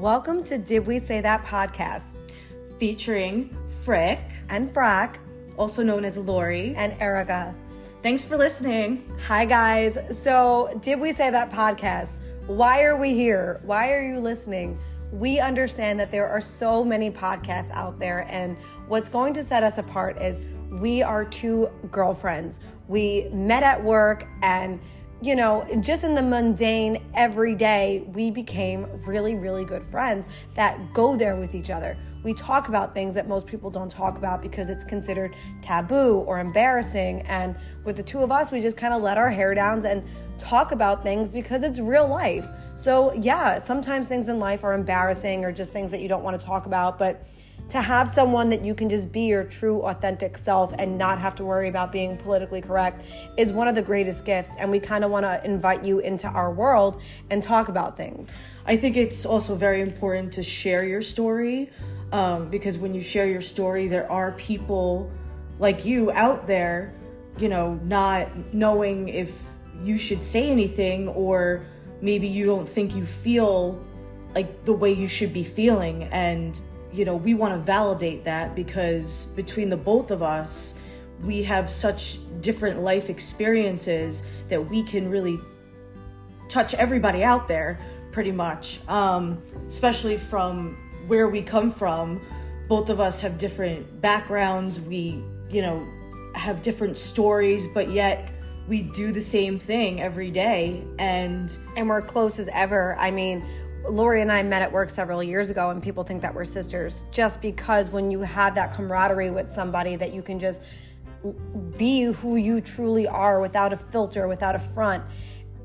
Welcome to Did We Say That podcast, featuring Frick and Frack, also known as Lori and Erica. Thanks for listening. Hi guys. So Did We Say That podcast, why are we here? Why are you listening? We understand that there are so many podcasts out there, and what's going to set us apart is we are two girlfriends. We met at work, and you know, just in the mundane every day, we became really, really good friends that go there with each other. We talk about things that most people don't talk about because it's considered taboo or embarrassing. And with the two of us, we just kind of let our hair down and talk about things because it's real life. So yeah, sometimes things in life are embarrassing or just things that you don't want to talk about, but to have someone that you can just be your true, authentic self and not have to worry about being politically correct is one of the greatest gifts. And we kind of want to invite you into our world and talk about things. I think it's also very important to share your story because when you share your story, there are people like you out there, you know, not knowing if you should say anything, or maybe you don't think you feel like the way you should be feeling. And you know, we want to validate that because between the both of us, we have such different life experiences that we can really touch everybody out there pretty much, especially from where we come from. Both of us have different backgrounds. We, you know, have different stories, but yet we do the same thing every day. And we're close as ever. I mean, Lori and I met at work several years ago, and people think that we're sisters just because when you have that camaraderie with somebody that you can just be who you truly are without a filter, without a front,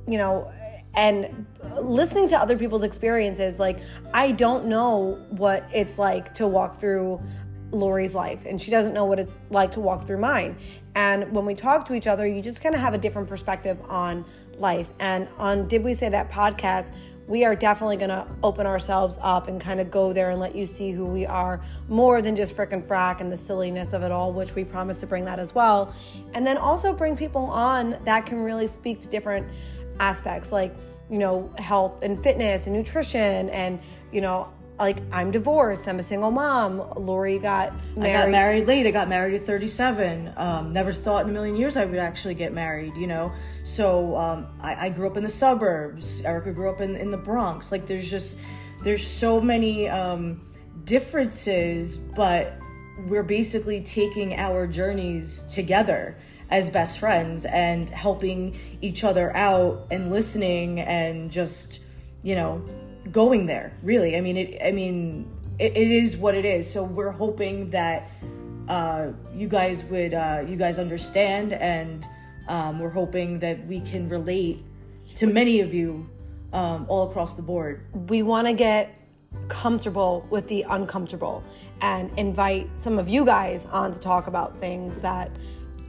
you know, and listening to other people's experiences. Like, I don't know what it's like to walk through Lori's life, and she doesn't know what it's like to walk through mine. And when we talk to each other, you just kind of have a different perspective on life. And on Did We Say That podcast, we are definitely going to open ourselves up and kind of go there and let you see who we are more than just Frick and Frack and the silliness of it all, which we promise to bring that as well. And then also bring people on that can really speak to different aspects, like, you know, health and fitness and nutrition. And, you know, like, I'm divorced, I'm a single mom. Lori got married. I got married late. I got married at 37. Never thought in a million years I would actually get married, you know? So I grew up in the suburbs. Erica grew up in the Bronx. Like, there's so many differences, but we're basically taking our journeys together as best friends and helping each other out and listening and just, you know, going there, really. I mean, it is what it is. So we're hoping that you guys understand, and we're hoping that we can relate to many of you all across the board. We want to get comfortable with the uncomfortable and invite some of you guys on to talk about things that,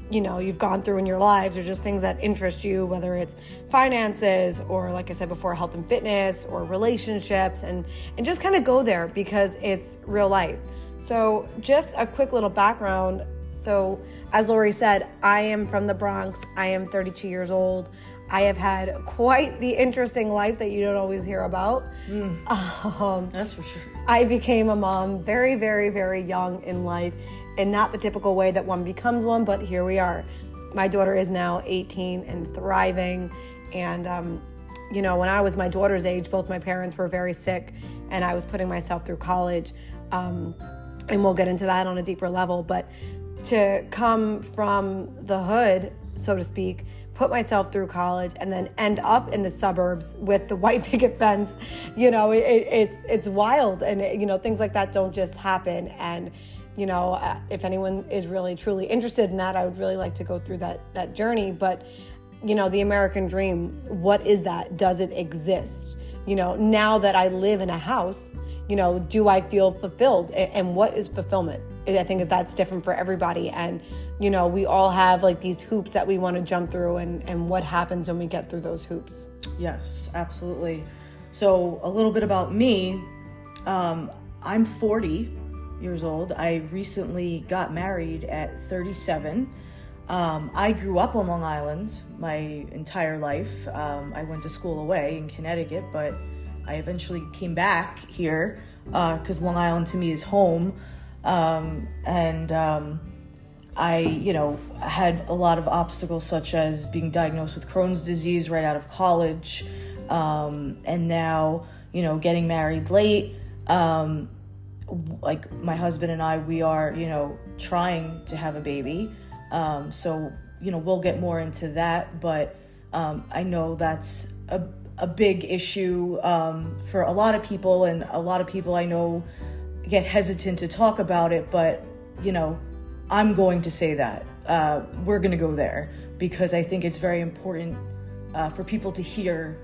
you know, you've gone through in your lives, or just things that interest you, whether it's finances or, like I said before, health and fitness or relationships, and just kind of go there because it's real life. So just a quick little background. So as Lori said, I am from the Bronx. I am 32 years old. I have had quite the interesting life that you don't always hear about. That's for sure. I became a mom very, very, very young in life. And not the typical way that one becomes one, but here we are. My daughter is now 18 and thriving. And, you know, when I was my daughter's age, both my parents were very sick, and I was putting myself through college. And we'll get into that on a deeper level. But to come from the hood, so to speak, put myself through college, and then end up in the suburbs with the white picket fence, you know, it's wild. And, you know, things like that don't just happen. And, you know, if anyone is really, truly interested in that, I would really like to go through that journey. But, you know, the American dream, what is that? Does it exist? You know, now that I live in a house, you know, do I feel fulfilled? And what is fulfillment? I think that that's different for everybody. And, you know, we all have like these hoops that we want to jump through, and what happens when we get through those hoops. Yes, absolutely. So a little bit about me. I'm 40. Years old. I recently got married at 37. I grew up on Long Island my entire life. I went to school away in Connecticut, but I eventually came back here because Long Island to me is home. I, had a lot of obstacles, such as being diagnosed with Crohn's disease right out of college. And now, getting married late, like my husband and I, we are, trying to have a baby. So we'll get more into that, but, I know that's a big issue, for a lot of people, and a lot of people I know get hesitant to talk about it, but, I'm going to say that, we're going to go there, because I think it's very important, for people to hear,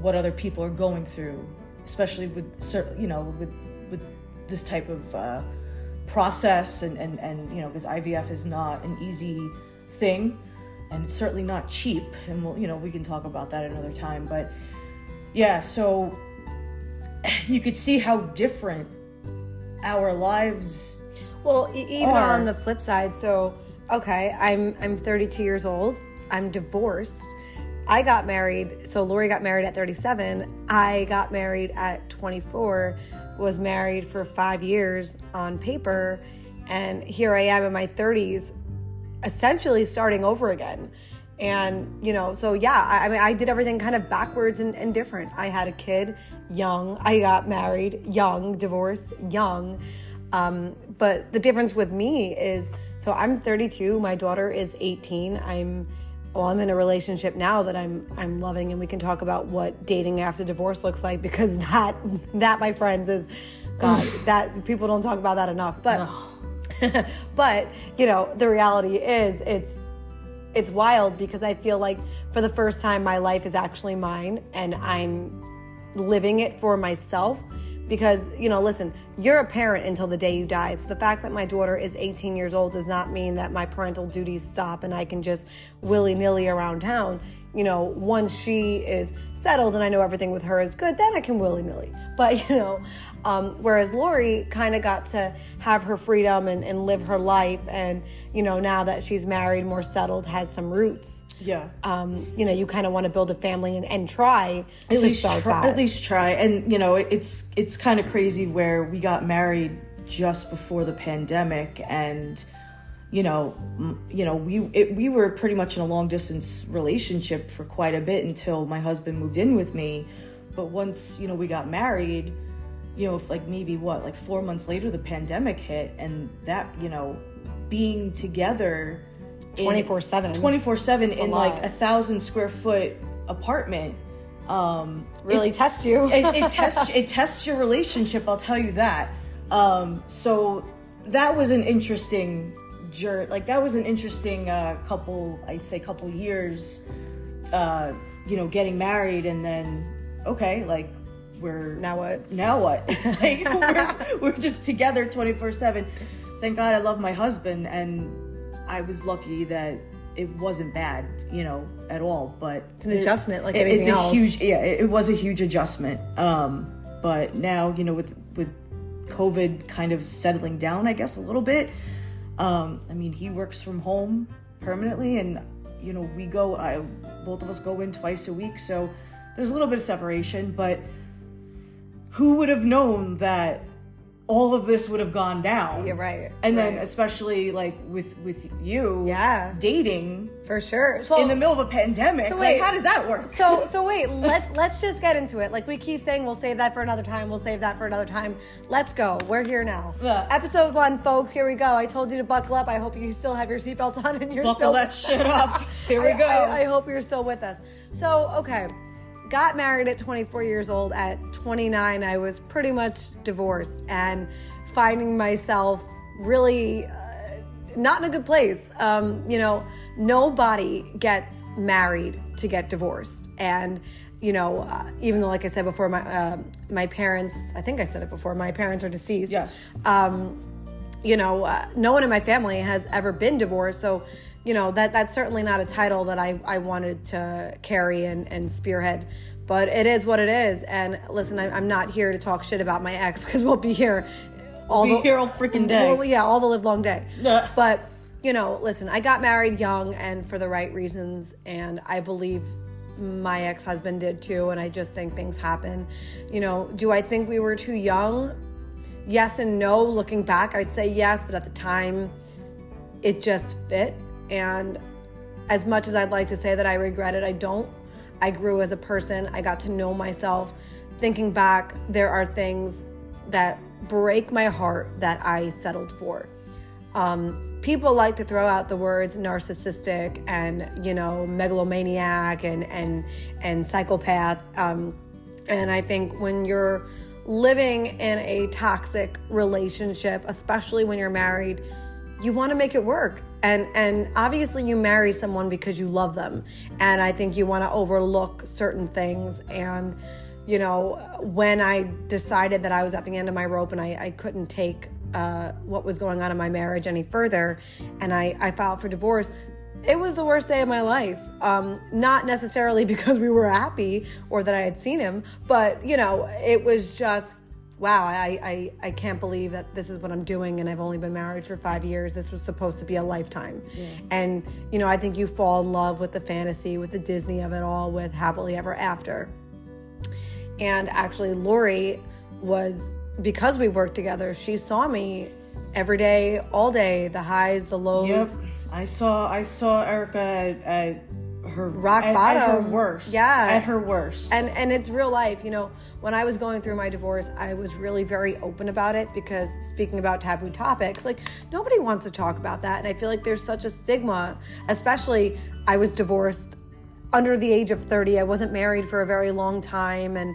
what other people are going through, especially with this type of, process and because IVF is not an easy thing, and it's certainly not cheap. And we can talk about that another time, but yeah, so you could see how different our lives are. On the flip side, so okay, I'm 32 years old, I'm divorced, I got married, so Lori got married at 37, I got married at 24, was married for 5 years on paper, and here I am in my 30s, essentially starting over again. And, so yeah, I did everything kind of backwards and different. I had a kid young, I got married young, divorced young. But the difference with me is, so I'm 32, my daughter is 18. I'm in a relationship now that I'm loving, and we can talk about what dating after divorce looks like, because that my friends is, God, that people don't talk about that enough. But no. But the reality is it's wild, because I feel like for the first time my life is actually mine, and I'm living it for myself. Because, listen, you're a parent until the day you die. So the fact that my daughter is 18 years old does not mean that my parental duties stop and I can just willy-nilly around town. Once she is settled and I know everything with her is good, then I can willy-nilly. But, whereas Lori kind of got to have her freedom and live her life. And, now that she's married, more settled, has some roots. Yeah. You kind of want to build a family and try at least start that. At least try. And, it's kind of crazy where we got married just before the pandemic, and, we were pretty much in a long distance relationship for quite a bit until my husband moved in with me. But once, we got married, maybe 4 months later, the pandemic hit, and that, being together 24/7 in like 1,000 square foot apartment, really tests you. it tests your relationship, I'll tell you that. So that was an interesting couple years, getting married, and then okay, like we're now what? It's like we're just together 24/7. Thank God I love my husband, and I was lucky that it wasn't bad, at all, but it's an adjustment like anything else. It was a huge adjustment. But now, with COVID kind of settling down, I guess a little bit, he works from home permanently, and, both of us go in twice a week. So there's a little bit of separation, but who would have known that all of this would have gone down? Yeah, right. And then especially like with you, yeah, dating for sure. So, in the middle of a pandemic. So wait, how does that work? So wait, let's just get into it. Like we keep saying, we'll save that for another time. Let's go. We're here now. Yeah. Episode 1, folks. Here we go. I told you to buckle up. I hope you still have your seatbelt on and you're buckle still that shit up. Here we go. I hope you're still with us. So, okay. Got married at 24 years old. At 29, I was pretty much divorced and finding myself really not in a good place. Nobody gets married to get divorced. And, even though, like I said before, my parents, I think I said it before, my parents are deceased. Yes. No one in my family has ever been divorced. So, that's certainly not a title that I wanted to carry and spearhead, but it is what it is. And listen, I'm not here to talk shit about my ex, because we'll be here all freaking day. All the live long day. But, listen, I got married young and for the right reasons. And I believe my ex-husband did too, and I just think things happen. You know, do I think we were too young? Yes and no. Looking back, I'd say yes, but at the time, it just fit. And as much as I'd like to say that I regret it, I don't. I grew as a person. I got to know myself. Thinking back, there are things that break my heart that I settled for. People like to throw out the words narcissistic and, you know, megalomaniac and psychopath. And I think when you're living in a toxic relationship, especially when you're married, you want to make it work. And obviously you marry someone because you love them. And I think you want to overlook certain things. And, you know, when I decided that I was at the end of my rope and I couldn't take what was going on in my marriage any further, and I filed for divorce, it was the worst day of my life. Not necessarily because we were happy or that I had seen him, but, you know, it was just, wow, I can't believe that this is what I'm doing, and I've only been married for 5 years. This was supposed to be a lifetime. Yeah. And, you know, I think you fall in love with the fantasy, with the Disney of it all, with happily ever after. And actually, Lori was, because we worked together, she saw me every day, all day, the highs, the lows. Yep. I saw Erica at her rock bottom. At her worst. Yeah. At her worst. And it's real life. You know, when I was going through my divorce, I was really very open about it, because speaking about taboo topics, like, nobody wants to talk about that. And I feel like there's such a stigma, especially I was divorced under the age of 30. I wasn't married for a very long time, and,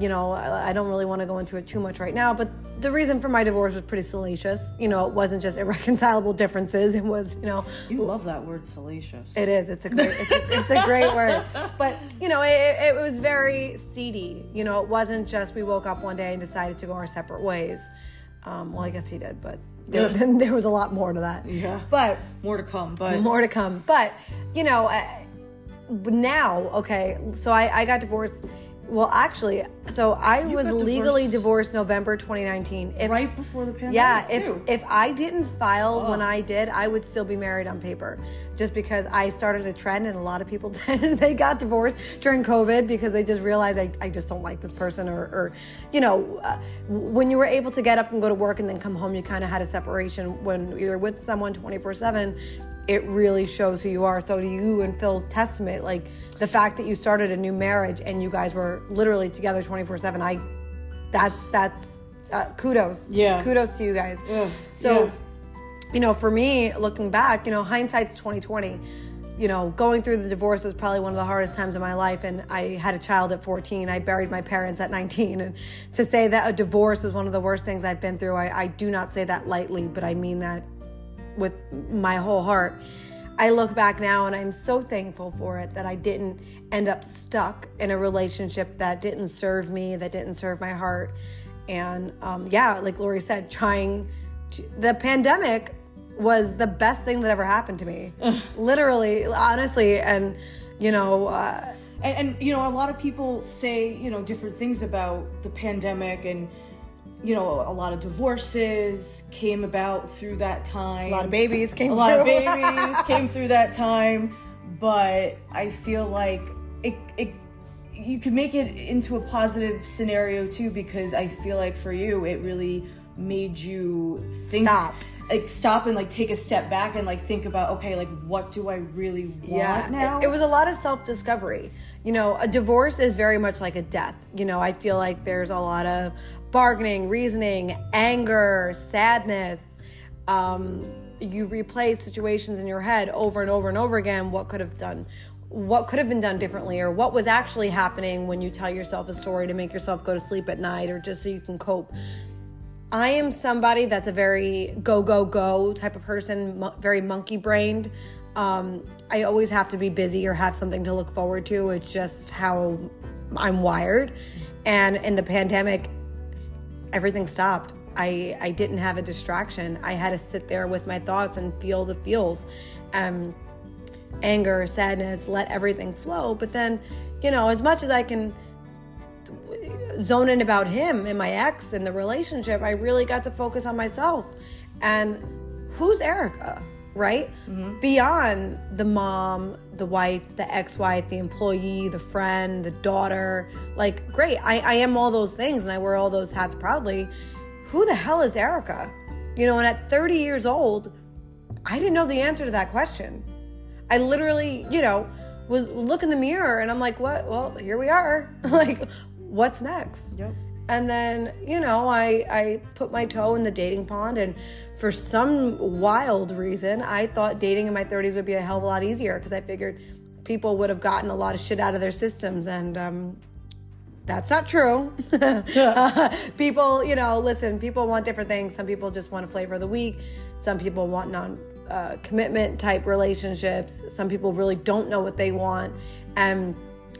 you know, I don't really want to go into it too much right now, but the reason for my divorce was pretty salacious. You know, it wasn't just irreconcilable differences. It was, you know... You love that word, salacious. It is. It's a great word. But, you know, it was very seedy. You know, it wasn't just we woke up one day and decided to go our separate ways. Well, I guess he did, but then there was a lot more to that. Yeah. But... More to come. But, you know, now, okay, so I got divorced... Well, actually, so I was legally divorced November 2019. Right before the pandemic, yeah, too. If I didn't file when I did, I would still be married on paper, just because I started a trend, and a lot of people did. They got divorced during COVID because they just realized I just don't like this person, or you know, when you were able to get up and go to work and then come home, you kind of had a separation. When you're with someone 24/7, it really shows who you are. So to you and Phil's testament, like, the fact that you started a new marriage and you guys were literally together 24/7, that's kudos. Yeah. Kudos to you guys. Yeah. So, you know, for me, looking back, you know, hindsight's 20/20. You know, going through the divorce was probably one of the hardest times of my life, and I had a child at 14. I buried my parents at 19. And to say that a divorce was one of the worst things I've been through, I do not say that lightly, but I mean that with my whole heart. I look back now and I'm so thankful for it, that I didn't end up stuck in a relationship that didn't serve me, that didn't serve my heart. And yeah, like Lori said, the pandemic was the best thing that ever happened to me. Literally, honestly. And, you know... and, you know, a lot of people say, you know, different things about the pandemic, and, you know, a lot of divorces came about through that time. A lot of babies came through that time. But I feel like it you could make it into a positive scenario too, because I feel like for you, it really made you think, stop and, like, take a step back and, like, think about, okay, like, what do I really want now? It was a lot of self-discovery. You know, a divorce is very much like a death. You know, I feel like there's a lot of bargaining, reasoning, anger, sadness. You replay situations in your head over and over and over again. What could have been done differently, or what was actually happening when you tell yourself a story to make yourself go to sleep at night, or just so you can cope. I am somebody that's a very go, go, go type of person, very monkey-brained. I always have to be busy or have something to look forward to. It's just how I'm wired. And in the pandemic, everything stopped. I didn't have a distraction. I had to sit there with my thoughts and feel the feels. Anger, sadness, let everything flow. But then, you know, as much as I can zone in about him and my ex and the relationship, I really got to focus on myself. And who's Erica? right? Mm-hmm. Beyond the mom, the wife, the ex-wife, the employee, the friend, the daughter. Like, great, I am all those things and I wear all those hats proudly. Who the hell is Erica? You know, and at 30 years old, I didn't know the answer to that question. I literally, you know, was look in the mirror and I'm like, what? Well, here we are. Like, what's next? Yep. And then, you know, I put my toe in the dating pond, and for some wild reason, I thought dating in my 30s would be a hell of a lot easier because I figured people would have gotten a lot of shit out of their systems, and that's not true. People, you know, listen, people want different things. Some people just want a flavor of the week. Some people want non-commitment type relationships. Some people really don't know what they want, and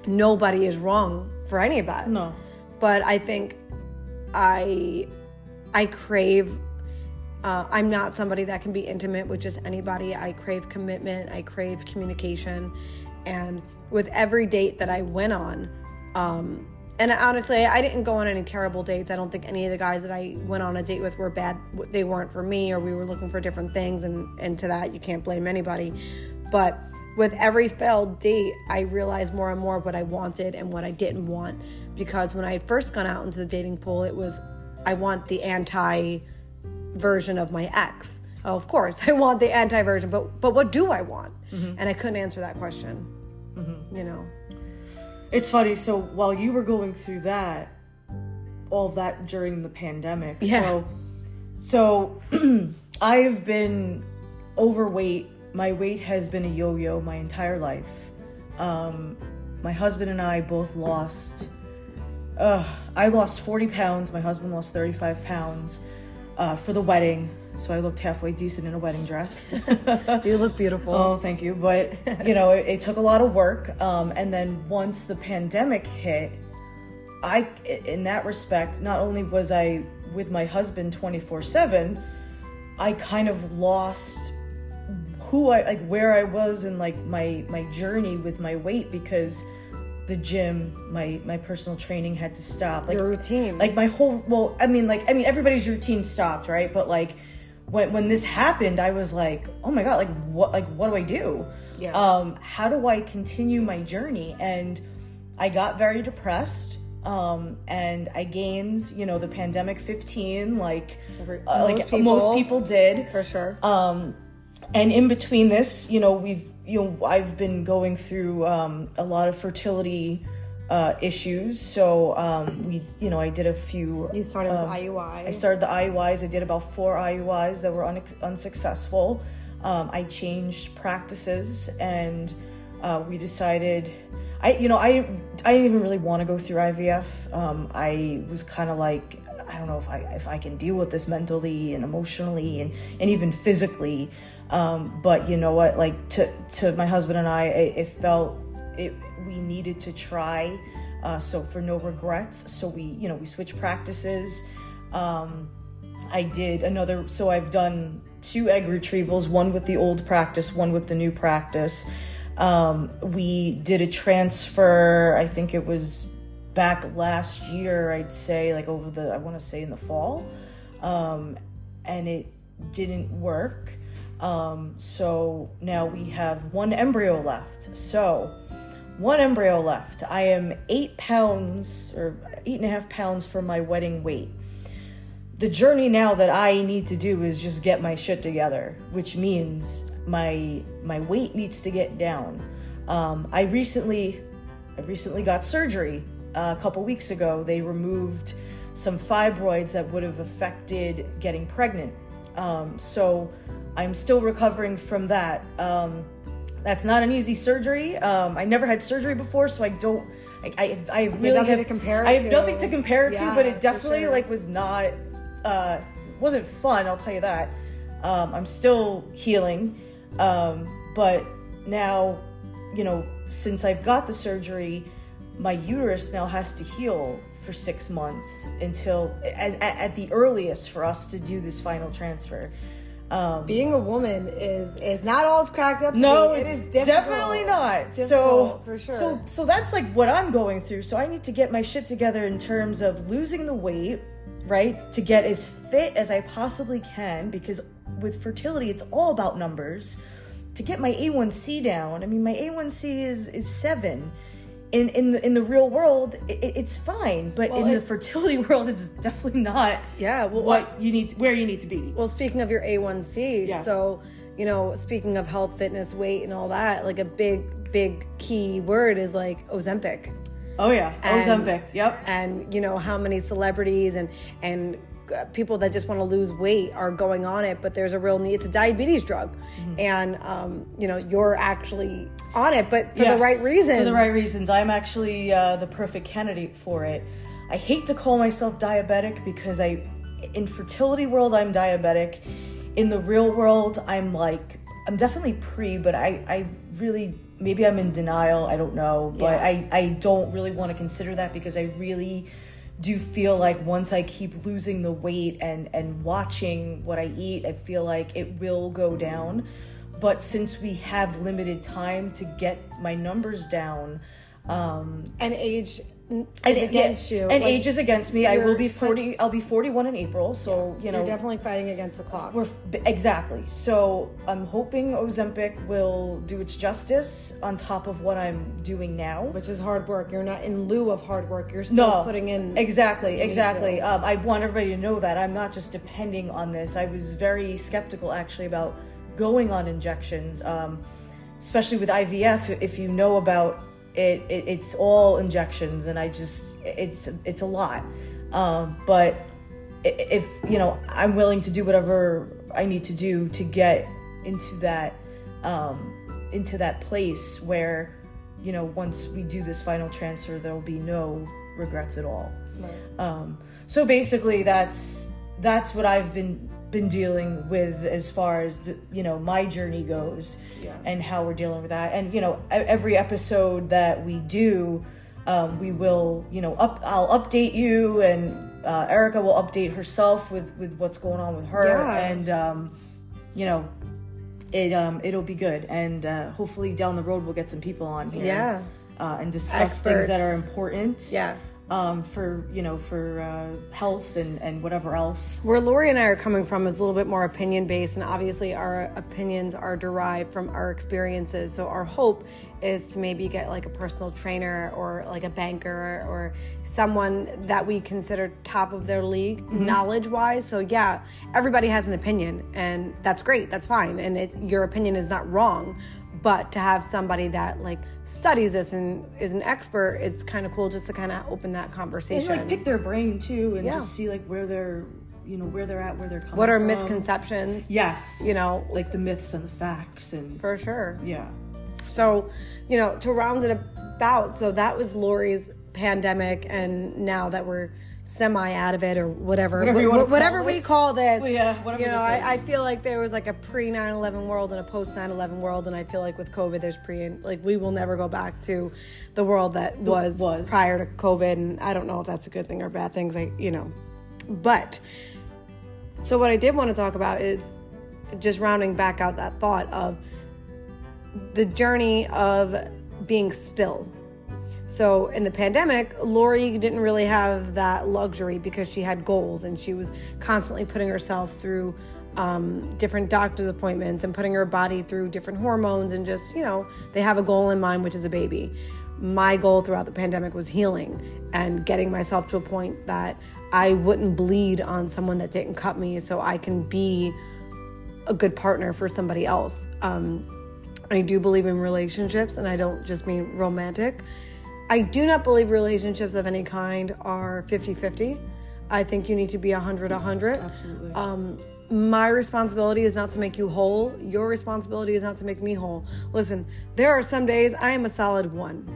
nobody is wrong for any of that. No. But I think I crave, I'm not somebody that can be intimate with just anybody. I crave commitment. I crave communication. And with every date that I went on, and honestly, I didn't go on any terrible dates. I don't think any of the guys that I went on a date with were bad. They weren't for me, or we were looking for different things. And to that, you can't blame anybody. But with every failed date, I realized more and more what I wanted and what I didn't want. Because when I had first gone out into the dating pool, it was, I want the anti-version of my ex. Oh, of course, I want the anti-version, but what do I want? Mm-hmm. And I couldn't answer that question, mm-hmm. you know. It's funny, so while you were going through that, all that during the pandemic, yeah. so I've been overweight. My weight has been a yo-yo my entire life. My husband and I both lost... I lost 40 pounds. My husband lost 35 pounds for the wedding. So I looked halfway decent in a wedding dress. You look beautiful. Oh, thank you. But, you know, it took a lot of work. And then once the pandemic hit, I, in that respect, not only was I with my husband 24/7, I kind of lost who I, like where I was in like my journey with my weight, because the gym, my personal training had to stop. Like, your routine. Like my whole, well, I mean, everybody's routine stopped, right? But like when this happened, I was like, oh my God, like what do I do? Yeah. How do I continue my journey? And I got very depressed. And I gained, you know, the pandemic 15, most people did. For sure. And in between this, you know, I've been going through a lot of fertility issues. So I did a few. You started with IUI. I started the IUIs. I did about 4 IUIs that were unsuccessful. I changed practices, and we decided. I didn't even really want to go through IVF. I was kind of like, I don't know if I can deal with this mentally and emotionally and even physically. But you know what, like to my husband and I, we needed to try, so for no regrets. So we switched practices. I did another, so I've done 2 egg retrievals, one with the old practice, one with the new practice. We did a transfer, I think it was back last year, I'd say like I want to say in the fall, and it didn't work. So now we have 1 embryo left. I am 8.5 pounds for my wedding weight. The journey now that I need to do is just get my shit together, which means my weight needs to get down. I recently got surgery a couple weeks ago. They removed some fibroids that would have affected getting pregnant. So I'm still recovering from that. That's not an easy surgery. I never had surgery before, so I don't. I really have to compare. I have nothing to compare it to, but it definitely was not. Wasn't fun. I'll tell you that. I'm still healing, but now, you know, since I've got the surgery, my uterus now has to heal for 6 months until, at the earliest, for us to do this final transfer. Being a woman is not all cracked up. No, it is definitely not. So for sure. So that's like what I'm going through. So I need to get my shit together in terms of losing the weight, right? To get as fit as I possibly can, because with fertility, it's all about numbers. To get my A1C down, I mean, my A1C is 7. In the real world, it's fine, but well, in the fertility world, it's definitely not. Yeah, well, what you need, where you need to be. Well, speaking of your A1C, yeah. So you know, speaking of health, fitness, weight, and all that, like a big key word is like Ozempic. Oh yeah, Ozempic. Yep. And you know how many celebrities and people that just want to lose weight are going on it, but there's a real need. It's a diabetes drug, mm-hmm. and you know, you're actually on it, but for the right reasons. For the right reasons. I'm actually the perfect candidate for it. I hate to call myself diabetic because in fertility world, I'm diabetic. In the real world, I'm definitely pre, but I really, maybe I'm in denial. I don't know, but I don't really want to consider that because I really do feel like once I keep losing the weight and watching what I eat, I feel like it will go down. But since we have limited time to get my numbers down, and age is against you, and like, age is against me. I will be 40. I'll be 41 in April. So you know, you're definitely fighting against the clock. Exactly. So I'm hoping Ozempic will do its justice on top of what I'm doing now, which is hard work. You're not in lieu of hard work. You're still putting in. Exactly. I want everybody to know that I'm not just depending on this. I was very skeptical actually about going on injections, especially with IVF. If you know about it's all injections, and I just it's a lot, but if you know, I'm willing to do whatever I need to do to get into that place where, you know, once we do this final transfer, there'll be no regrets at all, right. So basically that's what I've been dealing with as far as the, you know, my journey goes, and how we're dealing with that. And you know, every episode that we do, we will, you know, I'll update you, and Erica will update herself with what's going on with her, and you know, it'll be good, and hopefully down the road we'll get some people on here, and discuss experts. Things that are important. Yeah. For, you know, for health and whatever else. Where Lori and I are coming from is a little bit more opinion-based, and obviously our opinions are derived from our experiences. So our hope is to maybe get like a personal trainer or like a banker or someone that we consider top of their league, mm-hmm. knowledge-wise. So yeah, everybody has an opinion, and that's great, that's fine, and your opinion is not wrong. But to have somebody that like studies this and is an expert, it's kind of cool just to kind of open that conversation. And like pick their brain too, and just see like where they're, you know, where they're at, where they're coming from. What are misconceptions? Yes. You know, like the myths and the facts, and for sure. Yeah. So, you know, to round it about, so that was Lori's pandemic, and now that we're semi out of it or whatever we call this, well, yeah, whatever, you know, I feel like there was like a pre 9/11 world and a post 9/11 world, and I feel like with COVID there's like we will never go back to the world that was prior to COVID, and I don't know if that's a good thing or bad thing, you know. But so what I did want to talk about is just rounding back out that thought of the journey of being still. So in the pandemic, Lori didn't really have that luxury because she had goals, and she was constantly putting herself through different doctor's appointments and putting her body through different hormones, and just, you know, they have a goal in mind, which is a baby. My goal throughout the pandemic was healing and getting myself to a point that I wouldn't bleed on someone that didn't cut me, so I can be a good partner for somebody else. I do believe in relationships, and I don't just mean romantic. I do not believe relationships of any kind are 50-50. I think you need to be 100-100. Absolutely. My responsibility is not to make you whole. Your responsibility is not to make me whole. Listen, there are some days I am a solid 1.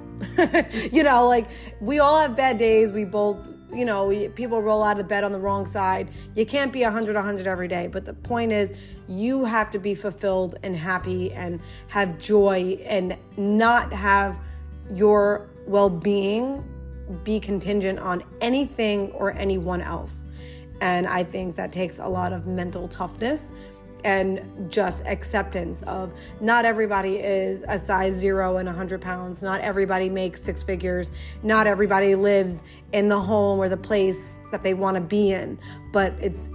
You know, like, we all have bad days. We both, you know, people roll out of bed on the wrong side. You can't be 100-100 every day. But the point is, you have to be fulfilled and happy and have joy, and not have your well-being be contingent on anything or anyone else. And I think that takes a lot of mental toughness and just acceptance of not everybody is a size 0 and 100 pounds. Not everybody makes 6 figures. Not everybody lives in the home or the place that they want to be in. But it's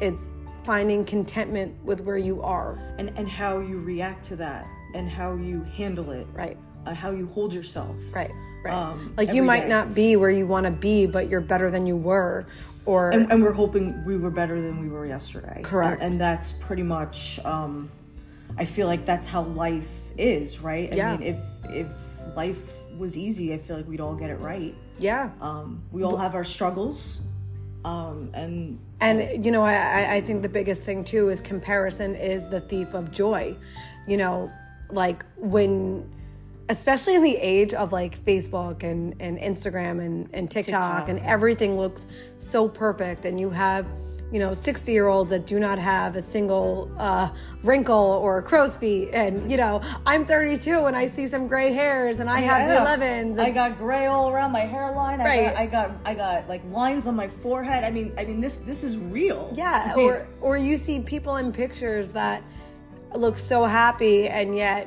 finding contentment with where you are. And how you react to that and how you handle it. Right. How you hold yourself. Right. Right. Like you might not be where you want to be, but you're better than you were. Or and we're hoping we were better than we were yesterday. Correct. And that's pretty much, I feel like that's how life is, right? I mean, if life was easy, I feel like we'd all get it right. Yeah. We all have our struggles. And you know, I think the biggest thing too is comparison is the thief of joy. You know, like when... especially in the age of like Facebook and Instagram and TikTok and everything looks so perfect. And you have, you know, 60-year-olds that do not have a single wrinkle or crow's feet. And, you know, I'm 32 and I see some gray hairs and I have the 11s. And I got gray all around my hairline. Right. I got like lines on my forehead. I mean, this is real. Yeah. Or you see people in pictures that look so happy and yet,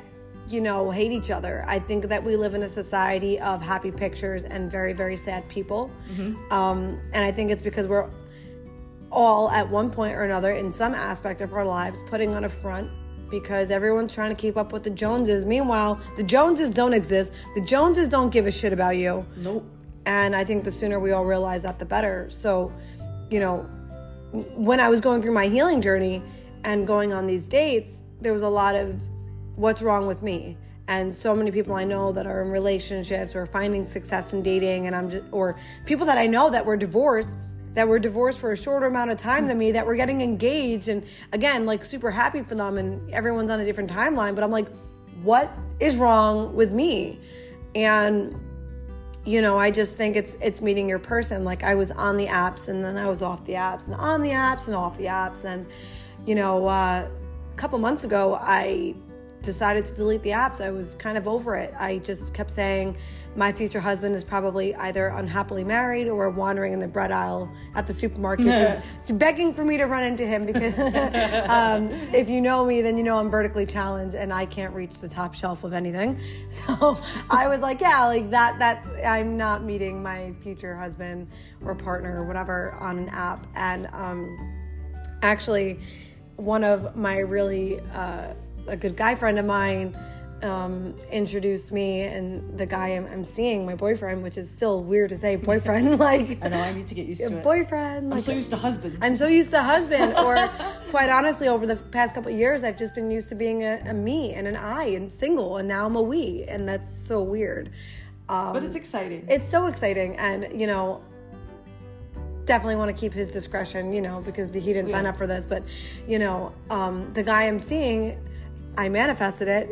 you know, hate each other. I think that we live in a society of happy pictures and very, very sad people. Mm-hmm. And I think it's because we're all at one point or another in some aspect of our lives putting on a front because everyone's trying to keep up with the Joneses. Meanwhile, the Joneses don't exist. The Joneses don't give a shit about you. Nope. And I think the sooner we all realize that, the better. So, you know, when I was going through my healing journey and going on these dates, there was a lot of what's wrong with me? And so many people I know that are in relationships or finding success in dating, and or people that I know that were divorced for a shorter amount of time than me, that were getting engaged, and again, like super happy for them, and everyone's on a different timeline. But I'm like, what is wrong with me? And you know, I just think it's meeting your person. Like I was on the apps, and then I was off the apps, and on the apps, and off the apps, and you know, a couple months ago, I decided to delete the apps. I was kind of over it. I just kept saying my future husband is probably either unhappily married or wandering in the bread aisle at the supermarket just begging for me to run into him because if you know me, then you know I'm vertically challenged and I can't reach the top shelf of anything. So I was like, yeah, like that's I'm not meeting my future husband or partner or whatever on an app. And actually one of my really a good guy friend of mine introduced me, and the guy I'm seeing, my boyfriend, which is still weird to say boyfriend. Like I know, I need to get used to it. Boyfriend. Like, I'm so used to husband. Or quite honestly, over the past couple of years, I've just been used to being a me and an I and single, and now I'm a we, and that's so weird. But it's exciting. It's so exciting, and you know, definitely want to keep his discretion, you know, because he didn't sign up for this. But you know, the guy I'm seeing, I manifested it,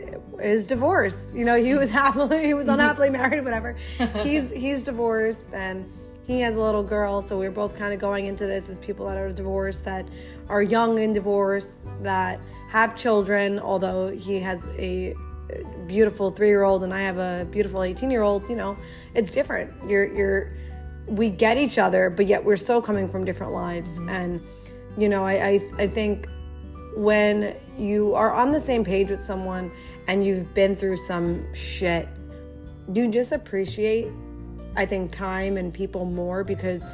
is divorced. You know, he was unhappily married, whatever. He's divorced and he has a little girl. So we're both kind of going into this as people that are divorced, that are young and divorced, that have children, although he has a beautiful 3-year-old and I have a beautiful 18-year-old, you know, it's different. We get each other, but yet we're still coming from different lives. Mm-hmm. And, you know, I think when you are on the same page with someone and you've been through some shit, you just appreciate, I think, time and people more, because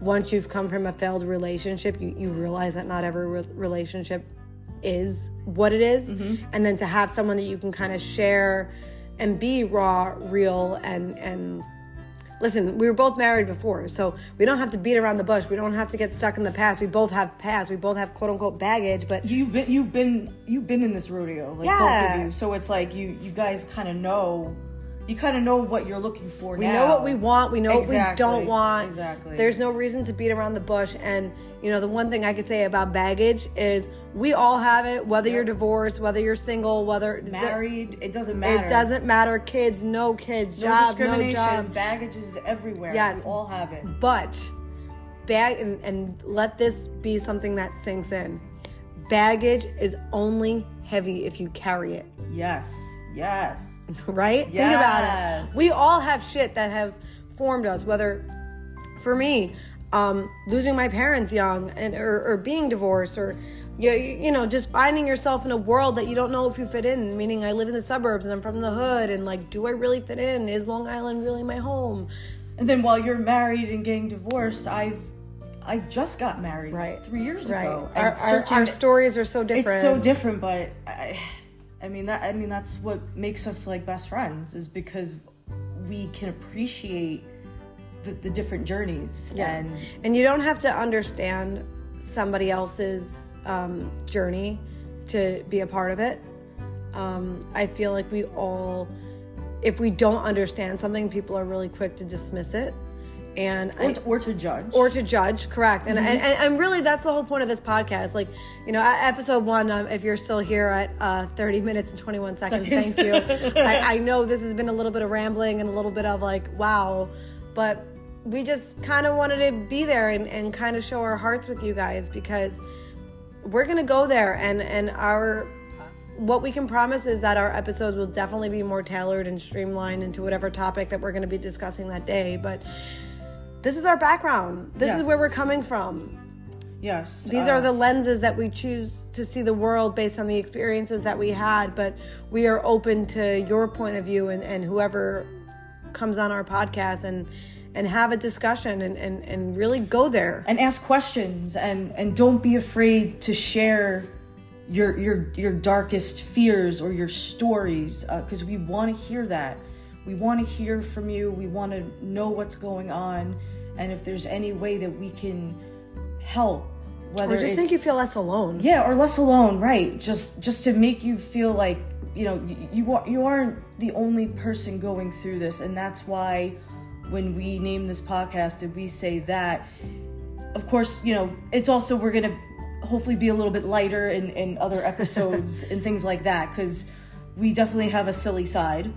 once you've come from a failed relationship, you realize that not every relationship is what it is. Mm-hmm. And then to have someone that you can kind of share and be raw, real, and listen, we were both married before, so we don't have to beat around the bush. We don't have to get stuck in the past. We both have past. We both have quote unquote baggage. But you've been in this rodeo, like both of you. So it's like you guys kind of know, you kind of know what you're looking for. We know what we want. We know what we don't want. Exactly. There's no reason to beat around the bush. And you know, the one thing I could say about baggage is we all have it. Whether you're divorced, whether you're single, whether married, it doesn't matter. It doesn't matter. Kids, no kids. No job, discrimination. No job. Baggage is everywhere. Yes, we all have it. But and let this be something that sinks in. Baggage is only heavy if you carry it. Yes. Right? Yes. Think about it. We all have shit that has formed us, whether for me, losing my parents young and or being divorced, or you know, just finding yourself in a world that you don't know if you fit in, meaning I live in the suburbs and I'm from the hood, and like, do I really fit in? Is Long Island really my home? And then while you're married and getting divorced, I've I just got married 3 years ago. And our stories are so different. It's so different, but I mean that's what makes us like best friends, is because we can appreciate the different journeys. Yeah. And you don't have to understand somebody else's journey to be a part of it. I feel like we all, if we don't understand something, people are really quick to dismiss it. Or to judge, correct. And, mm-hmm. and really, that's the whole point of this podcast. Like, you know, episode one, if you're still here at 30 minutes and 21 seconds, thank you. I know this has been a little bit of rambling and a little bit of like, wow. But we just kind of wanted to be there and kind of show our hearts with you guys, because we're going to go there. And our... what we can promise is that our episodes will definitely be more tailored and streamlined into whatever topic that we're going to be discussing that day. But this is our background. This is where we're coming from. Yes. These are the lenses that we choose to see the world based on the experiences that we had. But we are open to your point of view and whoever comes on our podcast and have a discussion and really go there. And ask questions and don't be afraid to share your darkest fears or your stories, because we want to hear that. We want to hear from you. We want to know what's going on, and if there's any way that we can help, whether or just make you feel less alone. Yeah, or less alone, right? Just to make you feel like, you know, you aren't the only person going through this, and that's why when we name this podcast and we say that, of course, you know, it's also we're gonna hopefully be a little bit lighter in other episodes and things like that, because we definitely have a silly side.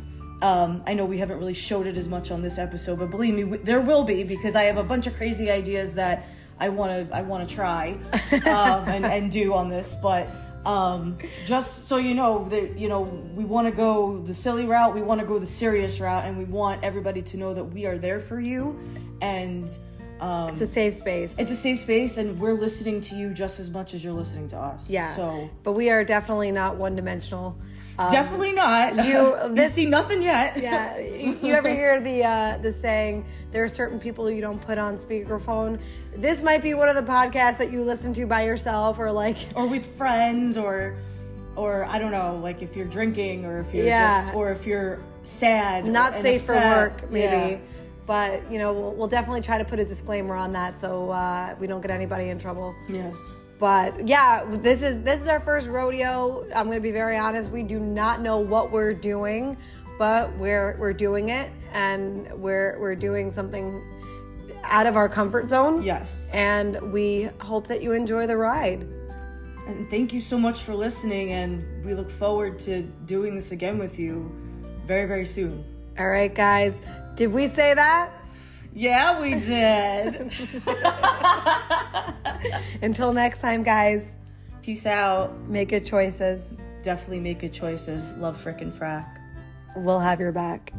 I know we haven't really showed it as much on this episode, but believe me, there will be, because I have a bunch of crazy ideas that I want to try and do on this. But just so you know, that, you know, we want to go the silly route, we want to go the serious route, and we want everybody to know that we are there for you. And it's a safe space. It's a safe space, and we're listening to you just as much as you're listening to us. Yeah. So, but we are definitely not one-dimensional. Definitely not. You've seen nothing yet. Yeah. You ever hear the saying, there are certain people you don't put on speakerphone? This might be one of the podcasts that you listen to by yourself, or like, or with friends, or I don't know, like if you're drinking, or if you're just, or if you're sad, not safe for work, maybe. Yeah. But, you know, we'll definitely try to put a disclaimer on that so we don't get anybody in trouble. Yes. But, yeah, this is our first rodeo. I'm going to be very honest. We do not know what we're doing, but we're doing it. And we're doing something out of our comfort zone. Yes. And we hope that you enjoy the ride. And thank you so much for listening. And we look forward to doing this again with you very, very soon. All right, guys. Did we say that? Yeah, we did. Until next time, guys. Peace out. Make good choices. Definitely make good choices. Love frickin' frack. We'll have your back.